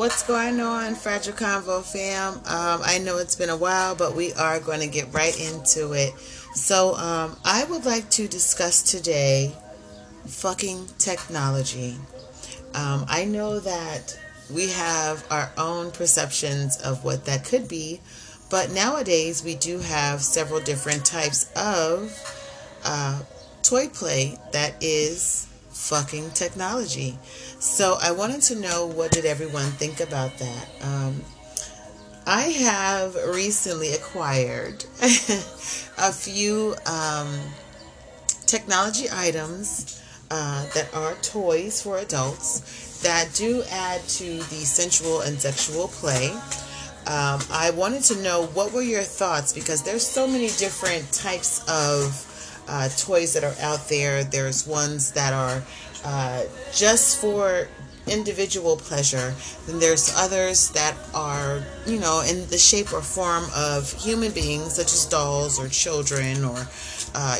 What's going on, Fragile Convo fam? I know it's been a while, but we are going to get right into it. So I would like to discuss today fucking technology. I know that we have our own perceptions of what that could be, but nowadays we do have several different types of toy play that is fucking technology. So I wanted to know, what did everyone think about that? I have recently acquired a few technology items that are toys for adults that do add to the sensual and sexual play. I wanted to know, what were your thoughts? Because there's so many different types of toys that are out there. There's ones that are just for individual pleasure. Then there's others that are, you know, in the shape or form of human beings, such as dolls or children or,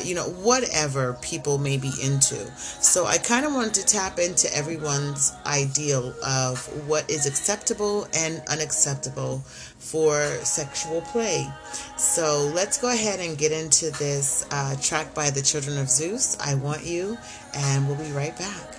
you know, whatever people may be into. So I kind of wanted to tap into everyone's ideal of what is acceptable and unacceptable for sexual play. So let's go ahead and get into this track by the Children of Zeus, "I Want You," and we'll be right back.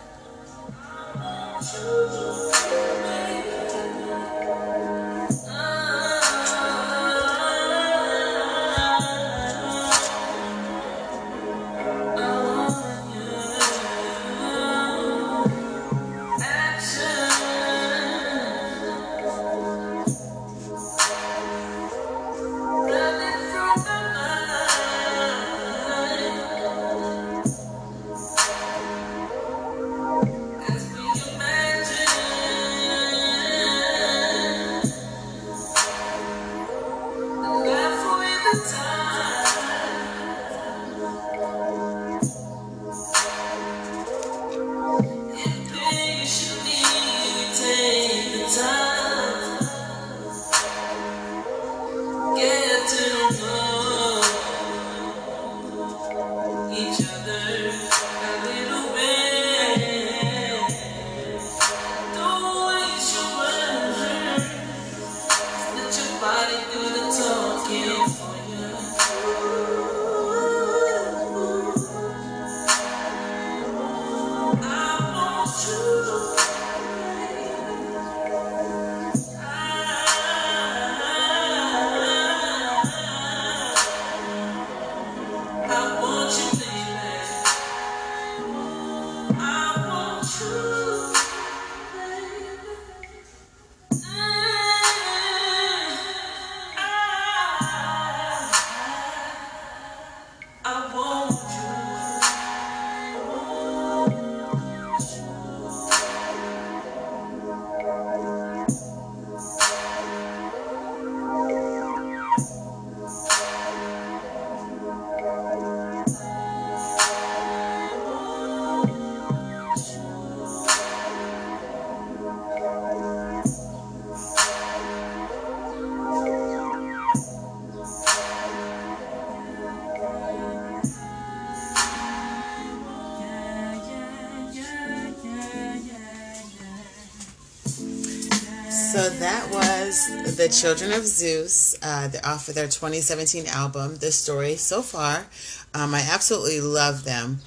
So that was the Children of Zeus off of their 2017 album, "The Story So Far." I absolutely love them.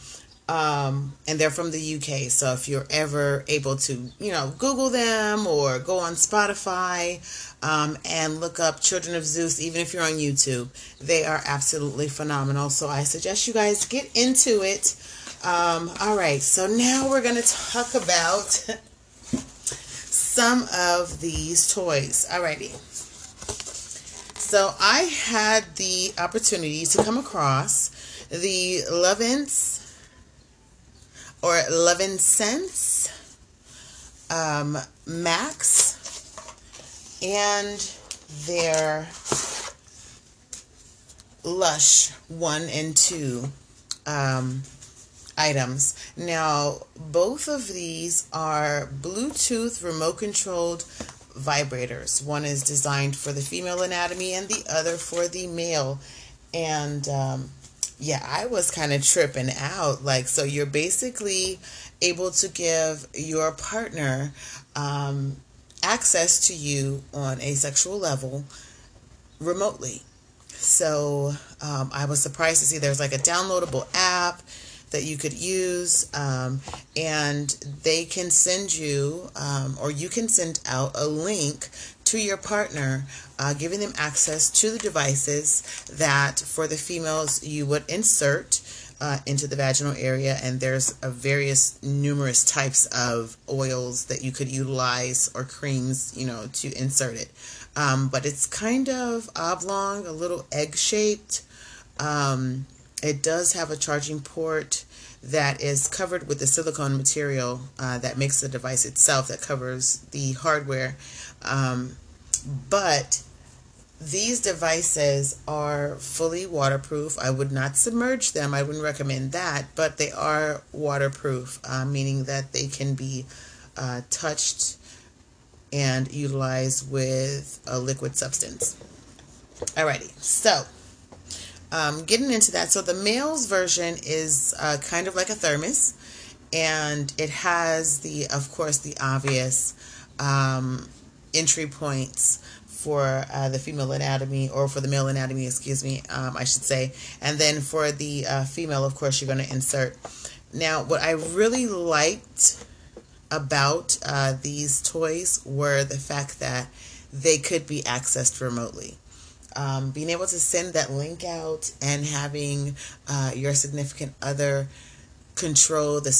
And they're from the UK. So if you're ever able to, you know, Google them or go on Spotify and look up Children of Zeus, even if you're on YouTube, they are absolutely phenomenal. So I suggest you guys get into it. All right. So now we're going to talk about some of these toys. Alrighty. So I had the opportunity to come across the Lovense or Lovense Max and their Lush 1 and 2 items. Now, both of these are Bluetooth remote controlled vibrators. One is designed for the female anatomy and the other for the male. And yeah, I was kind of tripping out. Like, so you're basically able to give your partner access to you on a sexual level remotely. So I was surprised to see there's like a downloadable app that you could use, and they can send you, or you can send out a link to your partner, giving them access to the devices that for the females you would insert into the vaginal area. And there's numerous types of oils that you could utilize, or creams, you know, to insert it. But it's kind of oblong, a little egg shaped. It does have a charging port that is covered with the silicone material that makes the device itself, that covers the hardware. But these devices are fully waterproof. I would not submerge them. I wouldn't recommend that, but they are waterproof, meaning that they can be touched and utilized with a liquid substance. Alrighty, so getting into that. So the male's version is kind of like a thermos, and it has the, of course, the obvious entry points for the female anatomy, or for the male anatomy, excuse me, I should say. And then for the female, of course, you're going to insert. Now, what I really liked about these toys were the fact that they could be accessed remotely. Being able to send that link out and having your significant other control the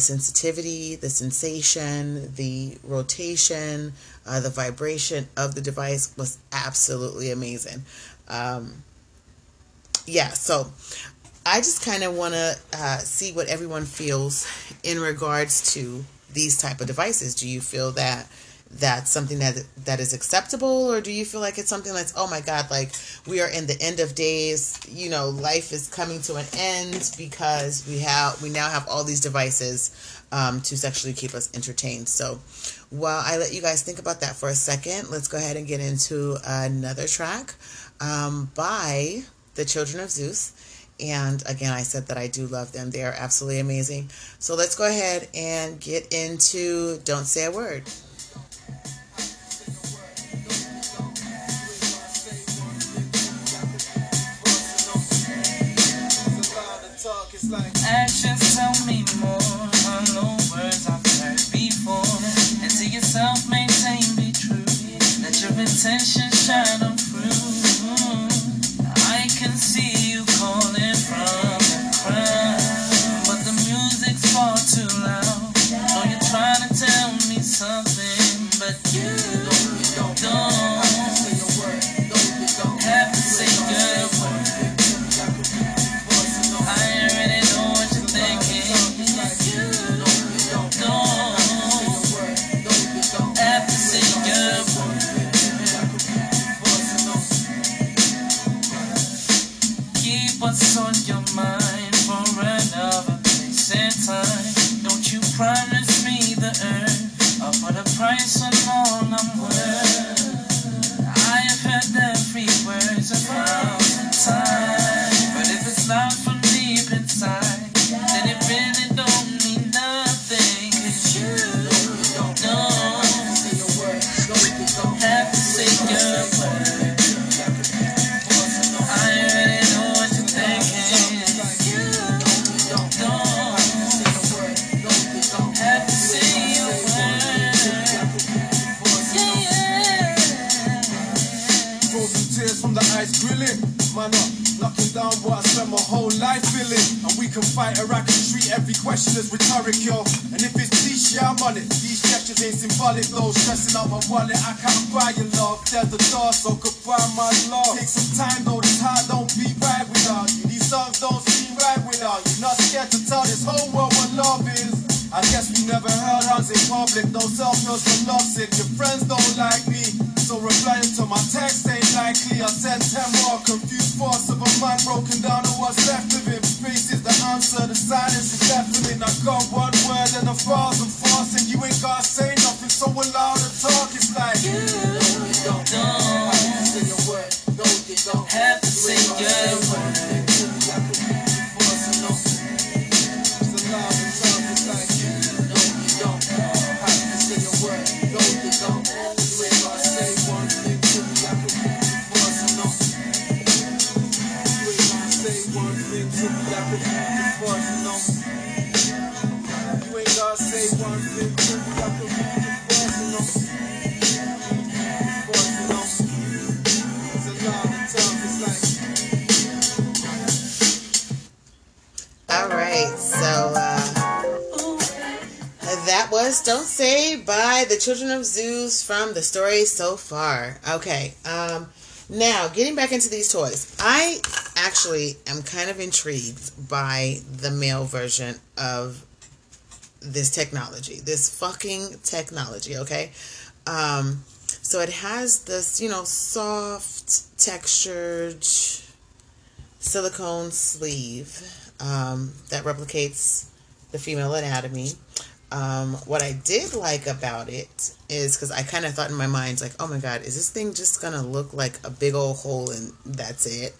sensitivity, the sensation, the rotation, the vibration of the device was absolutely amazing. Yeah, so I just kind of want to see what everyone feels in regards to these type of devices. Do you feel that that's something that is acceptable, or do you feel like it's something that's, oh my God, like we are in the end of days, you know, life is coming to an end because we now have all these devices to sexually keep us entertained. So while I let you guys think about that for a second, let's go ahead and get into another track by the Children of Zeus. And again, I said that I do love them. They are absolutely amazing. So let's go ahead and get into Don't Say a Word. Actions tell me more, no words I've heard before. And to yourself maintain, be true. Let your intentions shine on through. I can see you calling from the crowd, but the music's far too loud. So you're trying to tell me something, but you don't have to say a word. What's on your mind for another place and time? Don't you promise me the earth? I'll put a price on all I'm worth. I have heard every word a thousand times, but if it's not from deep inside, then it really don't mean nothing. 'Cause you don't have to say a word. Man up, knocking down what I spent my whole life feeling. And we can fight, or I can treat every question as rhetoric, yo. And if it's cliche, I'm on it. These gestures ain't symbolic, though. Stressing out my wallet, I can't buy your love. There's the door, so goodbye, my love. Take some time, though, this heart don't be right without you. These songs don't seem right without you. Not scared to tell this whole world what love is. I guess we never held hands in public. No self-love, no love sick. Your friends don't like me, so replying to my text ain't likely. I sent 10 more. Confused force of a mind broken down to what's left of him. Space is the answer, the silence is deafening. I got one word and a thousand farce, and you ain't gotta say nothing, so allow the talk. It's like you don't have to say a word. It's allowed to talk. It's like you don't have to say a word. Alright, so that was Don't Say by the Children of Zeus from the story so far. Okay, now getting back into these toys. I actually am kind of intrigued by the male version of this technology, this fucking technology, okay? So it has this, you know, soft textured silicone sleeve that replicates the female anatomy. What I did like about it is because I kind of thought in my mind, like, oh my God, is this thing just going to look like a big old hole and that's it?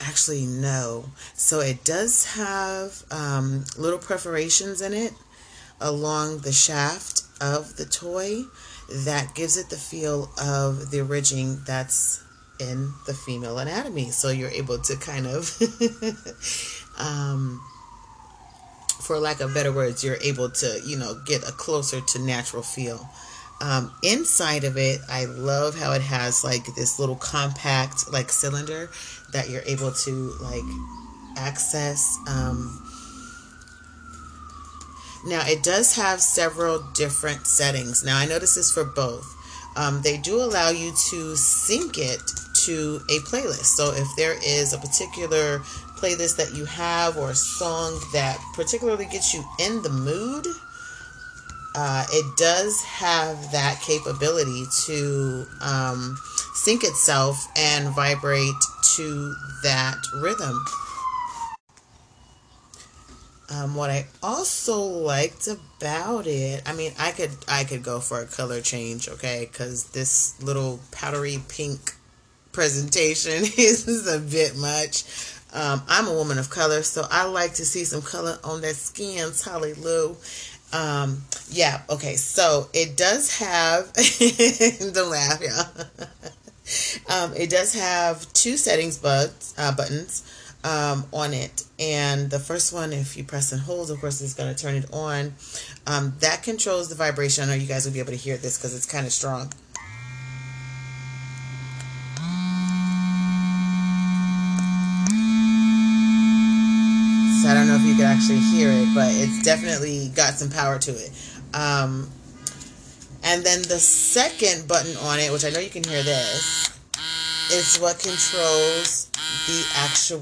Actually, no. So it does have little perforations in it along the shaft of the toy that gives it the feel of the ridging that's in the female anatomy. So you're able to kind of, for lack of better words, you're able to, you know, get a closer to natural feel. Inside of it, I love how it has like this little compact like cylinder that you're able to like access. Now it does have several different settings. Now I know this is for both. They do allow you to sync it to a playlist. So if there is a particular playlist that you have or a song that particularly gets you in the mood, it does have that capability to sync itself and vibrate to that rhythm. What I also liked about it, I mean, I could go for a color change, okay, because this little powdery pink presentation is a bit much. I'm a woman of color, so I like to see some color on that skin. Hallelujah. Yeah, okay, so it does have don't laugh, y'all. It does have two settings buttons on it, and the first one, if you press and hold, of course, it's going to turn it on. That controls the vibration. I know you guys will be able to hear this because it's kind of strong. I don't know if you could actually hear it, but it's definitely got some power to it. And then the second button on it, which I know you can hear this, is what controls the actual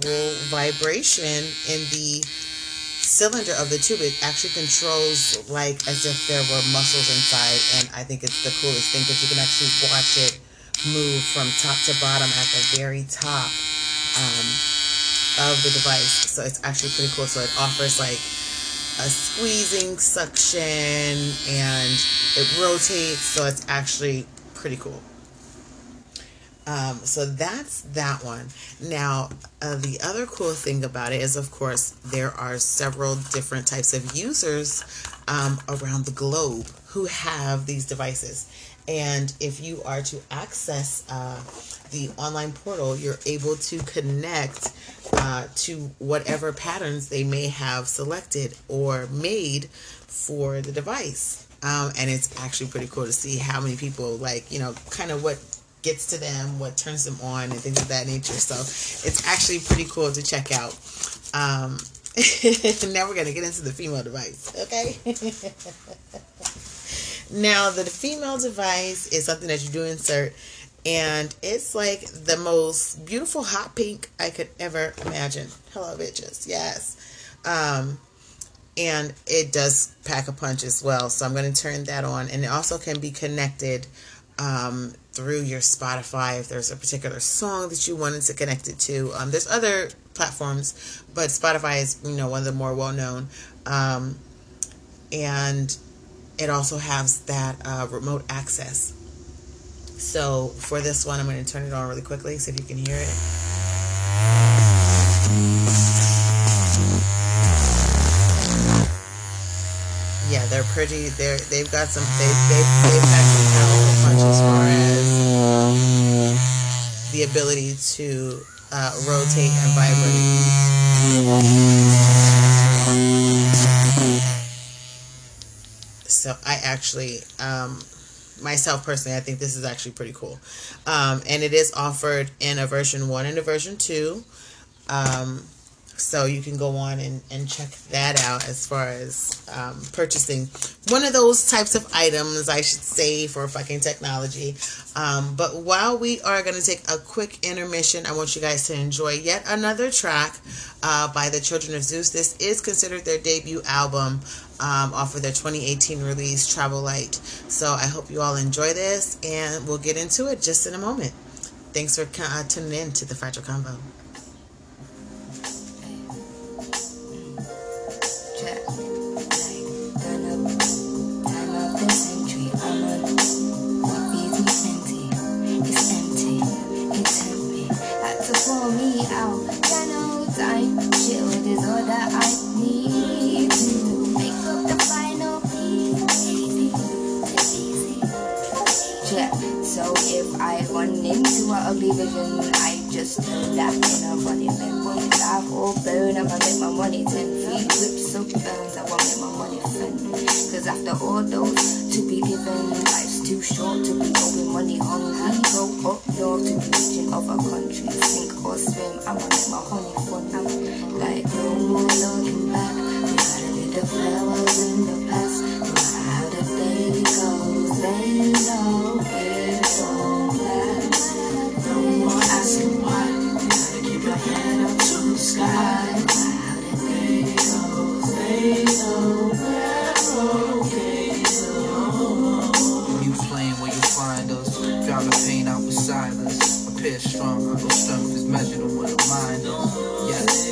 vibration in the cylinder of the tube. It actually controls like as if there were muscles inside, and I think it's the coolest thing because you can actually watch it move from top to bottom at the very top of the device. So it's actually pretty cool. So it offers like a squeezing suction and it rotates, so it's actually pretty cool. So that's that one. Now the other cool thing about it is, of course, there are several different types of users around the globe who have these devices. And if you are to access the online portal, you're able to connect to whatever patterns they may have selected or made for the device. And it's actually pretty cool to see how many people, like, you know, kind of what gets to them, what turns them on, and things of that nature. So it's actually pretty cool to check out. Now we're going to get into the female device, okay? Now, the female device is something that you do insert, and it's like the most beautiful hot pink I could ever imagine. Hello, bitches. Yes. And it does pack a punch as well, so I'm going to turn that on. And it also can be connected through your Spotify if there's a particular song that you wanted to connect it to. There's other platforms, but Spotify is, you know, one of the more well-known. And it also has that remote access. So for this one, I'm going to turn it on really quickly so if you can hear it. Yeah, they're pretty. They've got some. They've actually had a bunch as far as the ability to rotate and vibrate. So I actually, myself personally, I think this is actually pretty cool. And it is offered in a version 1 and a version 2. So you can go on and check that out as far as purchasing one of those types of items, I should say, for fucking technology. But while we are going to take a quick intermission, I want you guys to enjoy yet another track by the Children of Zeus. This is considered their debut album off of their 2018 release, Travel Light. So I hope you all enjoy this, and we'll get into it just in a moment. Thanks for tuning in to The Fragile Combo. Ugly vision, I just feel that in a body. Make money laugh or burn. I'ma make my money 10 feet whips up burns. I won't make my money fend. Cause after all those to be given, life's too short to be owing money hungry. Go up north to the region of a country, sink or swim. I'ma make my honey fun. I'm like no more looking back. We gotta do the flowers in the past. No matter how the day goes, they know it's all bad. Asking why you gotta keep your head up to the sky. How did they know? They know we're okay. You playing where you find us. Drown the pain out with silence. I appear strong, but strength is measured on what the mind is. Yes,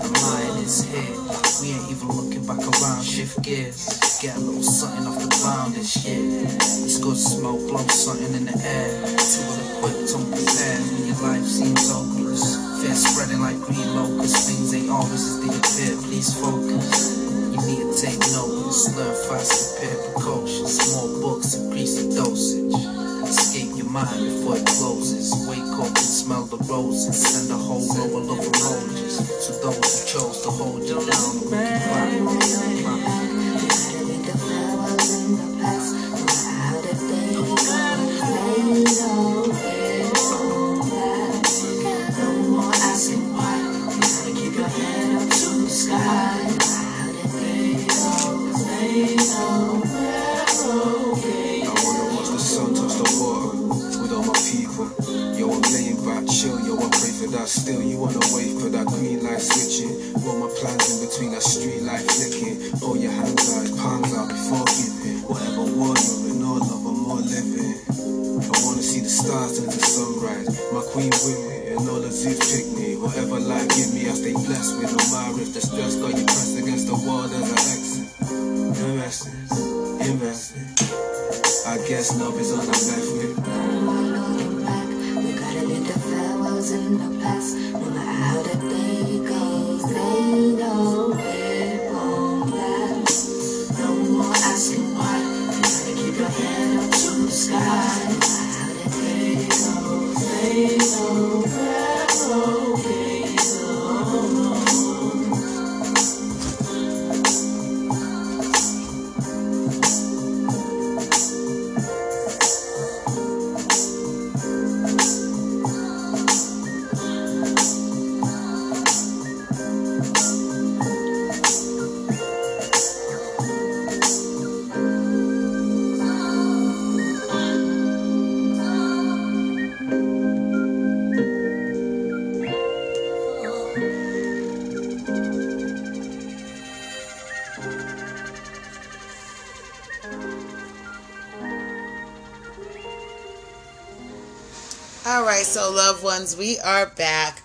the mind is here. We ain't even looking back around. Shift gears. Get a little something off the ground and shit. It's good smoke, blow something in the air. Too ill-equipped, don't prepare. When your life seems hopeless, fear spreading like green locusts. Things ain't always as they appear, please focus. You need to take notice, learn fast, prepare precautions. Small books, increase the dosage. Escape your mind before it closes. Wake up and smell the roses. Send a whole roll of emojis to those who chose to hold you down. Still, you wanna wait for that green light switching. All my plans in between that street light flicking. All your hands out, palms out before giving. Whatever war you're in, all of them all living. I wanna see the stars and the sunrise. My queen with me and all the Zeus picnic. Whatever life give me, I stay blessed with. No matter if the stress got you pressed against the wall, there's an exit. Investing. I guess love is all I'm left with. In the past, no matter how the day goes, they know it won't last. No more asking why. You gotta keep your head up to the sky. No matter how the day goes, they know we're okay . So loved ones, we are back.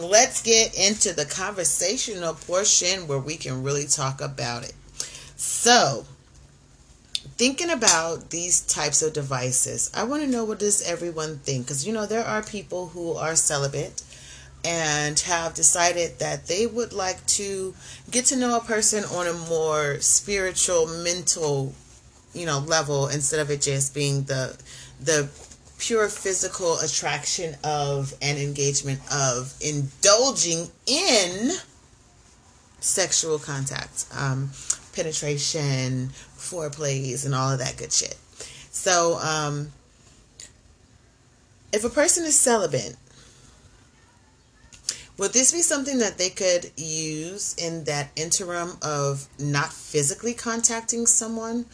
Let's get into the conversational portion where we can really talk about it. So thinking about these types of devices, I want to know, what does everyone think? Because there are people who are celibate and have decided that they would like to get to know a person on a more spiritual, mental, level, instead of it just being the pure physical attraction of and engagement of indulging in sexual contact. penetration, foreplays, and all of that good shit. So, if a person is celibate, would this be something that they could use in that interim of not physically contacting someone,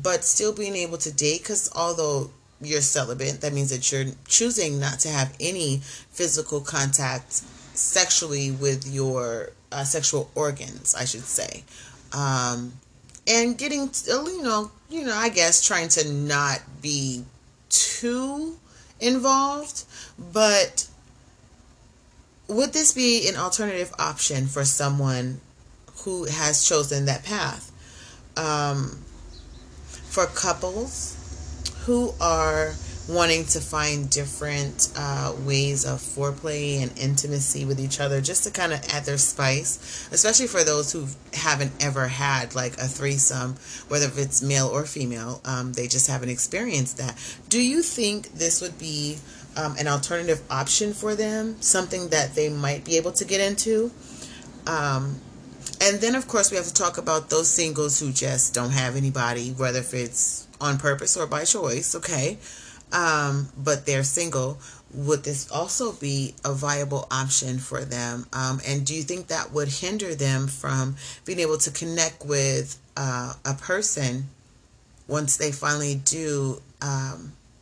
but still being able to date? Because although you're celibate, that means that you're choosing not to have any physical contact sexually with your sexual organs, I should say. And getting, you know, I guess trying to not be too involved, but would this be an alternative option for someone who has chosen that path? For couples who are wanting to find different ways of foreplay and intimacy with each other, just to kind of add their spice, especially for those who haven't ever had like a threesome, whether if it's male or female, they just haven't experienced that. Do you think this would be an alternative option for them, something that they might be able to get into? And then, of course, we have to talk about those singles who just don't have anybody, whether if it's on purpose or by choice, okay? But they're single. Would this also be a viable option for them? And do you think that would hinder them from being able to connect with a person once they finally do,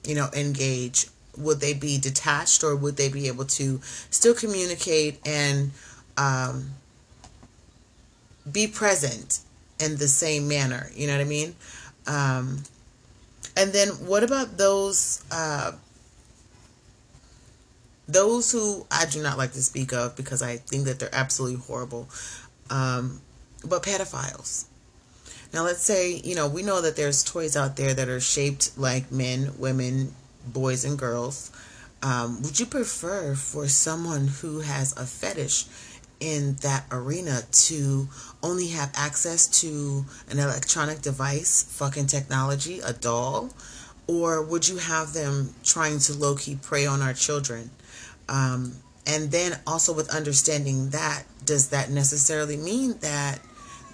you know, engage? Would they be detached, or would they be able to still communicate and be present in the same manner? You know what I mean? And then what about those who I do not like to speak of because I think that they're absolutely horrible, but pedophiles? Now, let's say, you know, we know that there's toys out there that are shaped like men, women, boys and girls. Would you prefer for someone who has a fetish in that arena to only have access to an electronic device, fucking technology, a doll? Or would you have them trying to low-key prey on our children? And then also with understanding that, does that necessarily mean that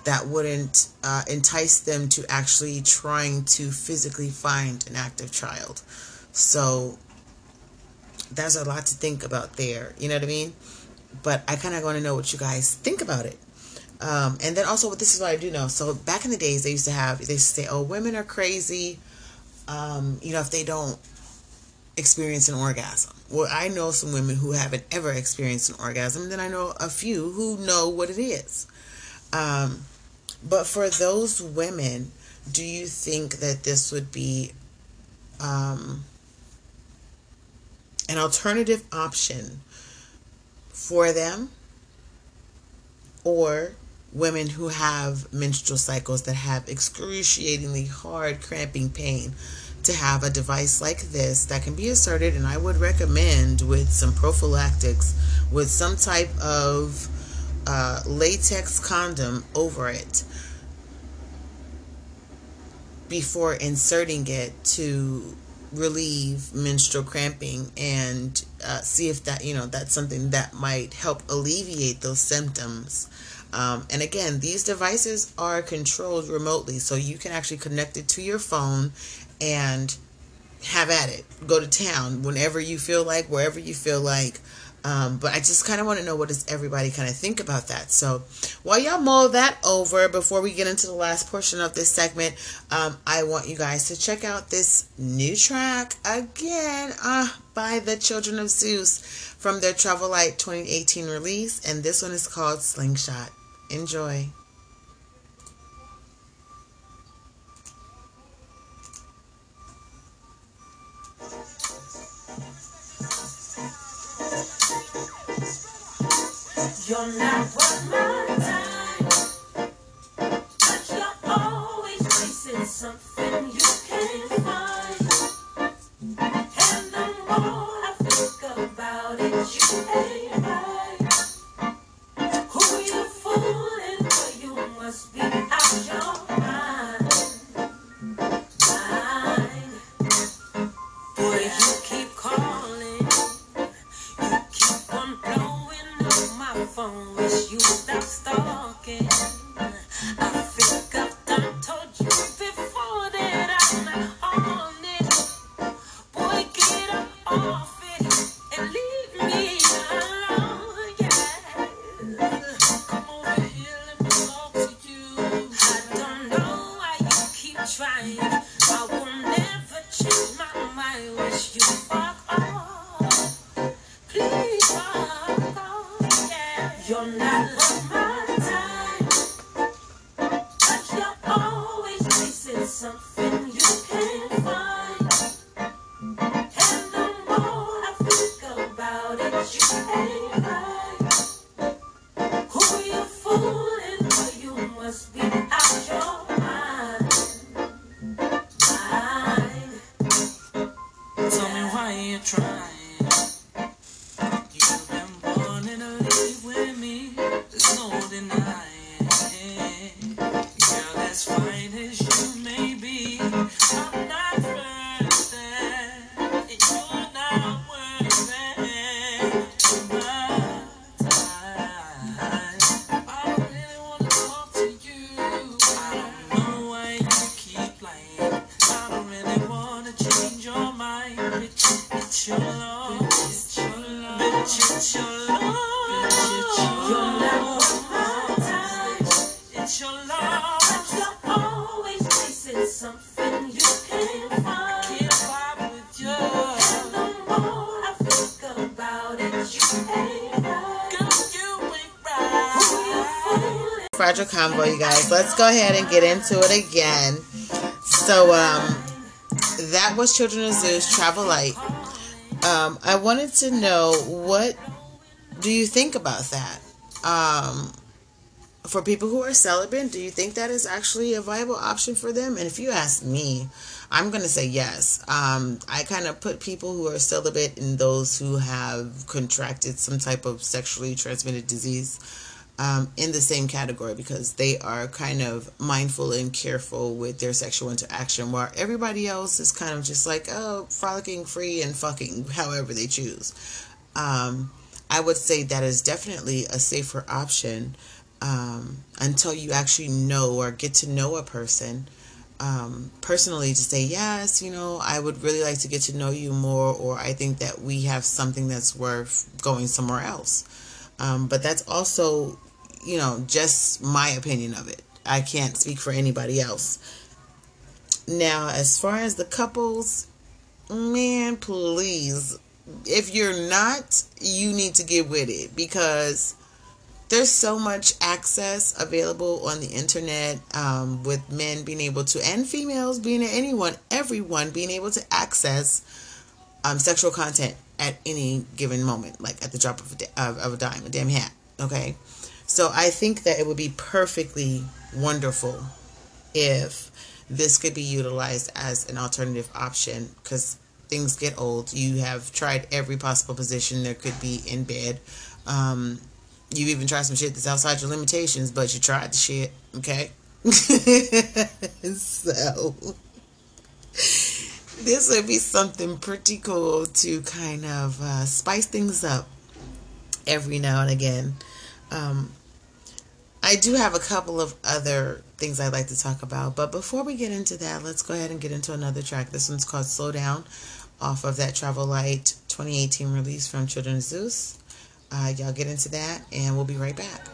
that wouldn't entice them to actually trying to physically find an active child? So there's a lot to think about there, you know what I mean? But I kind of want to know what you guys think about it. And then also, this is what I do know. So back in the days, they used to say, oh, women are crazy, you know, if they don't experience an orgasm. Well, I know some women who haven't ever experienced an orgasm, and then I know a few who know what it is. But for those women, do you think that this would be an alternative option for them, or women who have menstrual cycles that have excruciatingly hard cramping pain, to have a device like this that can be inserted? And I would recommend with some prophylactics, with some type of latex condom over it before inserting it, to relieve menstrual cramping and see if that, you know, that's something that might help alleviate those symptoms. And again, these devices are controlled remotely, so you can actually connect it to your phone and have at it, go to town whenever you feel like, wherever you feel like. But I just kind of want to know, what does everybody kind of think about that? So while y'all mull that over, before we get into the last portion of this segment, I want you guys to check out this new track again by the Children of Zeus from their Travel Light 2018 release. And this one is called Slingshot. Enjoy. You're not worth my time, but you're always wasting something you can't find. And the more I think about it, you ain't right. Who you fooling? Well, you must be out your mind. Boy, you keep calling, you keep on blowing up my phone. Wish you would stop stalking. I think I've tried. I will never change my mind. Wish you fuck off. Please fuck off. Yeah. You're not like my type, but you're always missing something you can't find. And the more I think about it, you ain't right. Who you fooling? Well, you must be out your trying. You've been wanting to live with me, there's no denying. Girl, as fine as you may be, I'm not worth it, and you're not worth it. My time, I don't really want to talk to you. I don't know why you keep lying. I don't really want to change your mind, bitch. It's your love, bitch, it's your love, you're never my type. It's your love, but you're always missing something you can't find. I can't vibe with you, and the more I think about it, you ain't right. Girl, you ain't right. Fragile combo, you guys. Let's go ahead and get into it again. So, that was Children of Zeus, Travel Light. I wanted to know, what do you think about that? For people who are celibate, do you think that is actually a viable option for them? And if you ask me, I'm going to say yes. I kind of put people who are celibate and those who have contracted some type of sexually transmitted disease in the same category, because they are kind of mindful and careful with their sexual interaction, while everybody else is kind of just like, oh, frolicking free and fucking however they choose. I would say that is definitely a safer option until you actually know or get to know a person personally, to say, yes, you know, I would really like to get to know you more, or I think that we have something that's worth going somewhere else. But that's also, you know, just my opinion of it. I can't speak for anybody else. Now, as far as the couples, man, please, if you're not, you need to get with it, because there's so much access available on the internet, with men being able to, and females being, everyone being able to access sexual content at any given moment, like at the drop of a dime, a damn hat, okay? So I think that it would be perfectly wonderful if this could be utilized as an alternative option, because things get old. You have tried every possible position there could be in bed. You've even tried some shit that's outside your limitations, but you tried the shit, okay? So this would be something pretty cool to kind of spice things up every now and again. I do have a couple of other things I'd like to talk about, but before we get into that, let's go ahead and get into another track. This one's called Slow Down, off of that Travel Light 2018 release from Children of Zeus. Y'all get into that, and we'll be right back.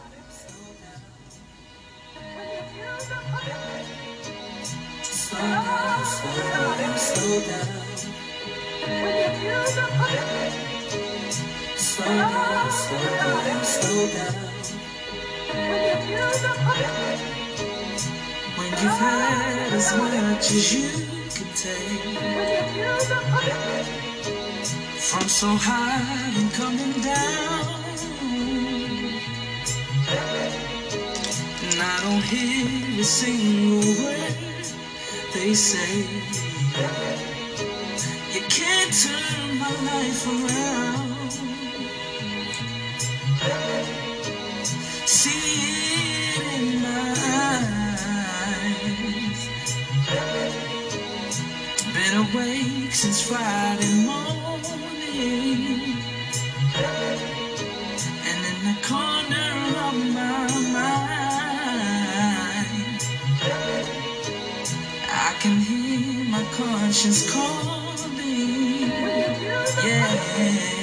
Slow down. Slow down, slow down, slow down. When you've had as much as you can take, from so high and coming down, and I don't hear a single word they say. You can't turn my life around. See it in my eyes. Been awake since Friday morning, and in the corner of my mind, I can hear my conscience calling. Yeah.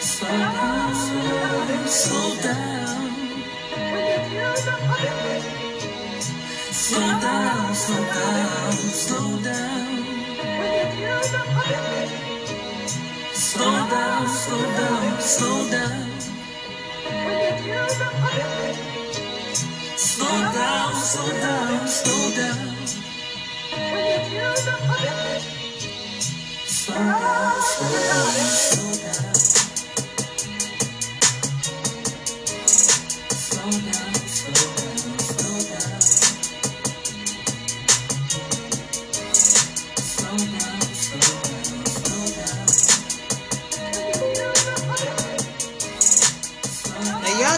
Slow down, slow down, slow down, slow Slow down, slow down, slow down. Slow down, slow down, slow down. Slow down, slow down, slow down. Slow down, slow down, slow down.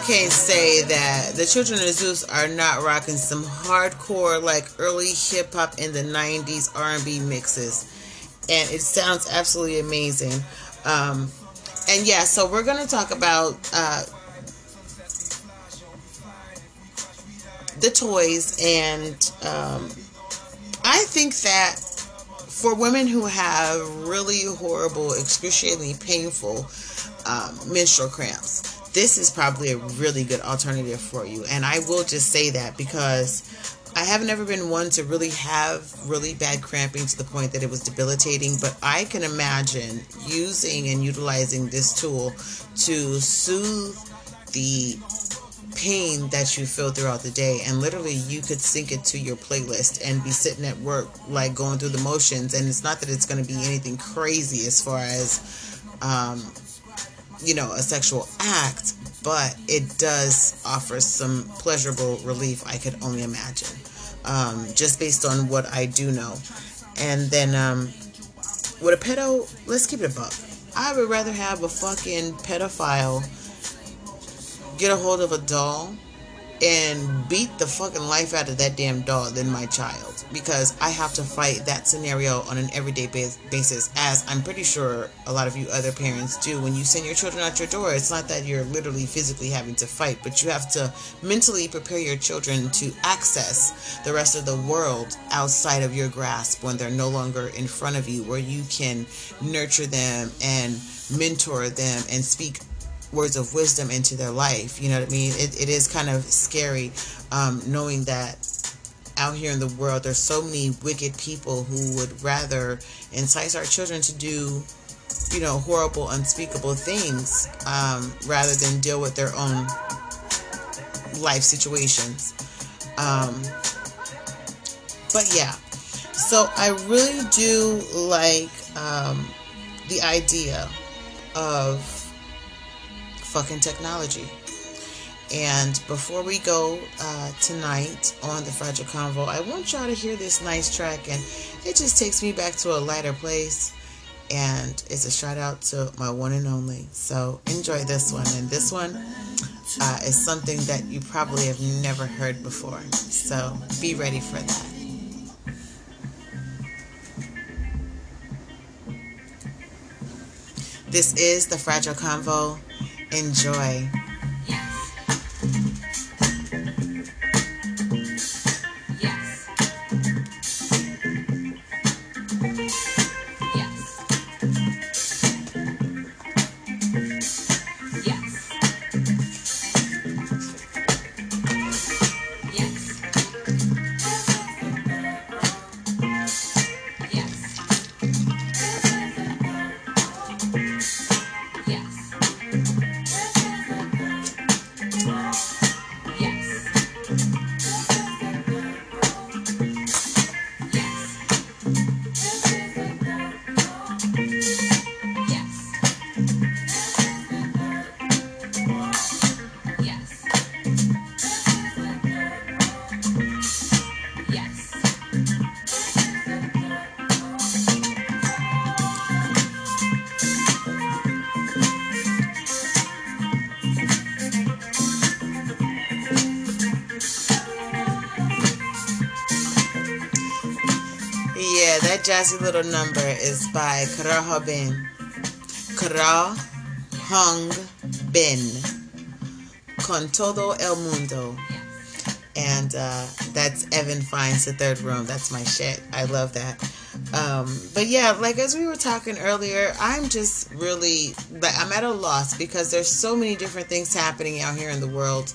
Can't say that the Children of Zeus are not rocking some hardcore, like early hip hop in the 90s R&B mixes, and it sounds absolutely amazing. And yeah, so we're gonna talk about the toys, and I think that for women who have really horrible, excruciatingly painful menstrual cramps, this is probably a really good alternative for you. And I will just say that because I have never been one to really have really bad cramping to the point that it was debilitating, but I can imagine using and utilizing this tool to soothe the pain that you feel throughout the day. And literally you could sync it to your playlist and be sitting at work like going through the motions, and it's not that it's going to be anything crazy as far as you know, a sexual act, but it does offer some pleasurable relief, I could only imagine, just based on what I do know. And then with a pedo, let's keep it a buck. I would rather have a fucking pedophile get a hold of a doll and beat the fucking life out of that damn dog than my child, because I have to fight that scenario on an everyday basis, as I'm pretty sure a lot of you other parents do. When you send your children out your door, it's not that you're literally physically having to fight, but you have to mentally prepare your children to access the rest of the world outside of your grasp when they're no longer in front of you, where you can nurture them and mentor them and speak words of wisdom into their life. You know what I mean? It is kind of scary knowing that out here in the world there's so many wicked people who would rather entice our children to do, you know, horrible, unspeakable things rather than deal with their own life situations. But yeah, so I really do like the idea of fucking technology. And before we go tonight on the Fragile Convo, I want y'all to hear this nice track, and it just takes me back to a lighter place, and it's a shout out to my one and only. So enjoy this one, and this one is something that you probably have never heard before, so be ready for that. This is the Fragile Convo. Enjoy. Jazzy Little Number is by Kara Hong Bin, Con Todo El Mundo, and that's Evan Finds the Third Room. That's my shit. I love that. But yeah, like as we were talking earlier, I'm just really, I'm at a loss because there's so many different things happening out here in the world.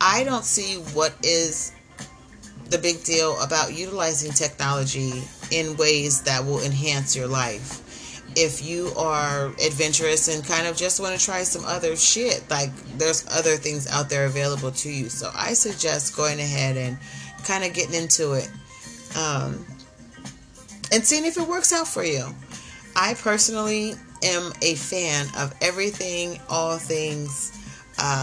I don't see what is the big deal about utilizing technology in ways that will enhance your life. If you are adventurous and kind of just want to try some other shit, like, there's other things out there available to you. So I suggest going ahead and kind of getting into it and seeing if it works out for you. I personally am a fan of everything, all things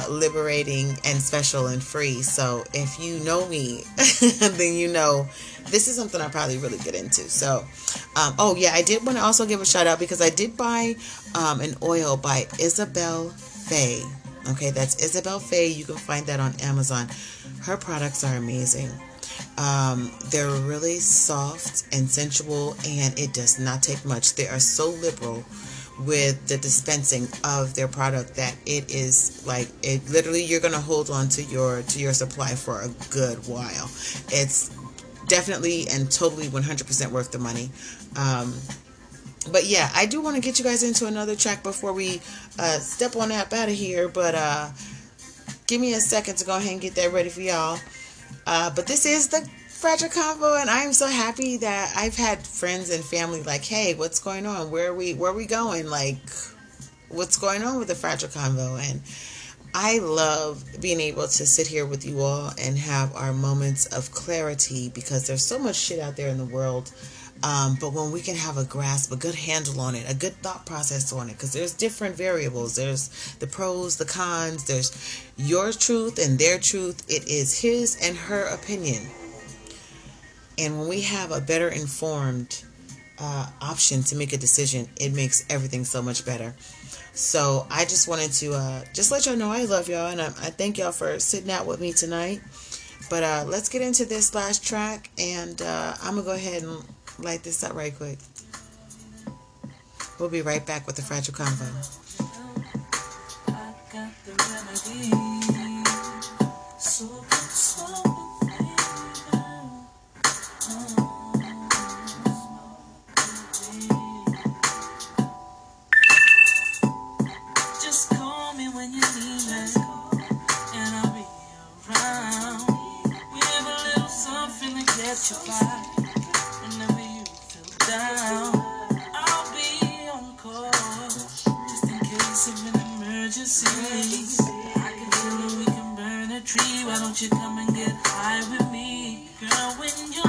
liberating and special and free. So if you know me, then you know this is something I probably really get into. So, oh yeah, I did want to also give a shout out because I did buy an oil by Isabel Faye. Okay, that's Isabel Faye. You can find that on Amazon. Her products are amazing. They're really soft and sensual, and it does not take much. They are so liberal with the dispensing of their product that it is like, it literally, you're going to hold on to your supply for a good while. It's definitely and totally 100% worth the money. But yeah, I do want to get you guys into another track before we step on up out of here, but give me a second to go ahead and get that ready for y'all. But this is the Fragile Combo, and I am so happy that I've had friends and family like, hey, what's going on? Where are we going? Like, what's going on with the Fragile Combo? And I love being able to sit here with you all and have our moments of clarity, because there's so much shit out there in the world. But when we can have a grasp, a good handle on it, a good thought process on it, because there's different variables. There's the pros, the cons, there's your truth and their truth. It is his and her opinion. And when we have a better informed option to make a decision, it makes everything so much better. So I just wanted to just let y'all know I love y'all, and I thank y'all for sitting out with me tonight. But let's get into this last track, and I'm going to go ahead and light this up right quick. We'll be right back with the Fragile Combo. I got the remedy. So good, so good. Just call me when you need me, and I'll be around. We have a little something to get you by. I'll be on call just in case of an emergency. I can feel it, we can burn a tree. Why don't you come and get high with me, girl? When you're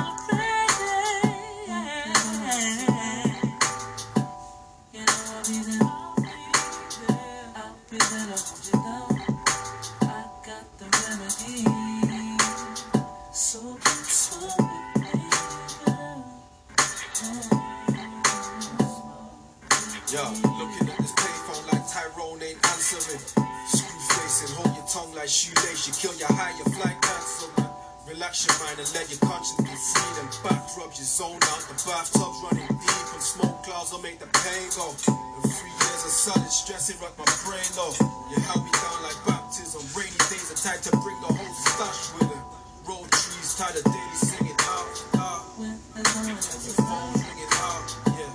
shoelace, you kill your higher flight answer, man. Relax your mind and let your conscience be free. Them back rubs you zone out, the bathtub's running deep, and smoke clouds will make the pain go. And 3 years of solid stress, it rocked my brain though. You held me down like baptism. Rainy days are tied to bring the whole stash with them. Road trees tied to daily singing out. And your phone ringing out, yeah.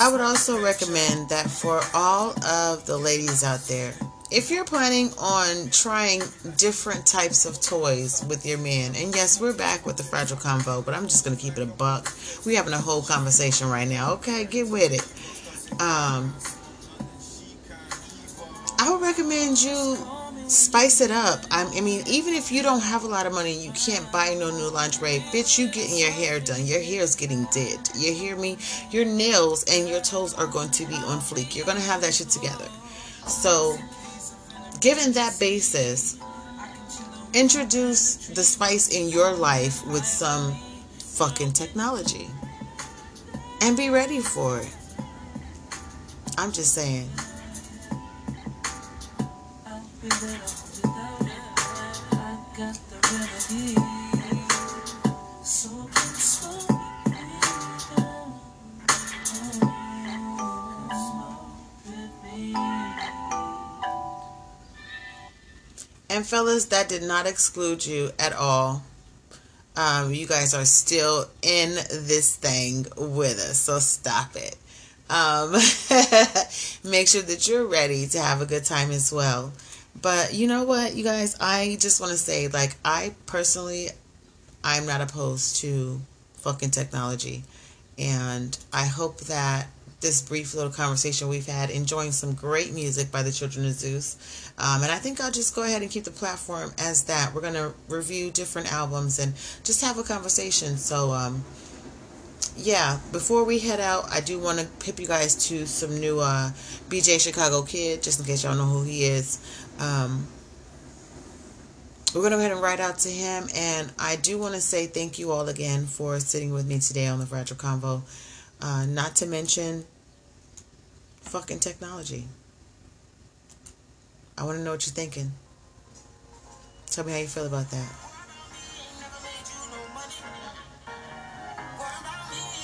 I would also recommend that for all of the ladies out there, if you're planning on trying different types of toys with your man, and yes, we're back with the Fragile Combo, but I'm just going to keep it a buck. We're having a whole conversation right now. Okay, get with it. I would recommend you spice it up. I mean, even if you don't have a lot of money, you can't buy no new lingerie. Bitch, you getting your hair done. Your hair's getting did. You hear me? Your nails and your toes are going to be on fleek. You're going to have that shit together. So, given that basis, introduce the spice in your life with some fucking technology. And be ready for it. I'm just saying. I got the remedy. So good, And fellas, that did not exclude you at all. You guys are still in this thing with us, so stop it. Make sure that you're ready to have a good time as well. But you know what, you guys, I just want to say, like, I personally, I'm not opposed to fucking technology. And I hope that this brief little conversation we've had, enjoying some great music by the Children of Zeus. And I think I'll just go ahead and keep the platform as that. We're going to review different albums and just have a conversation. So, yeah, before we head out, I do want to pip you guys to some new BJ Chicago Kid, just in case y'all know who he is. We're going to go ahead and write out to him. And I do want to say thank you all again for sitting with me today on The Fragile Convo. Not to mention fucking technology. I want to know what you're thinking. Tell me how you feel about that.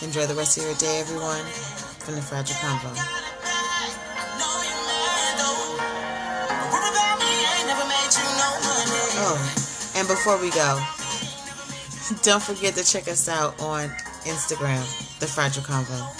Enjoy the rest of your day, everyone, from The Fragile Convo. Oh, and before we go, don't forget to check us out on Instagram, The Fragile Convo.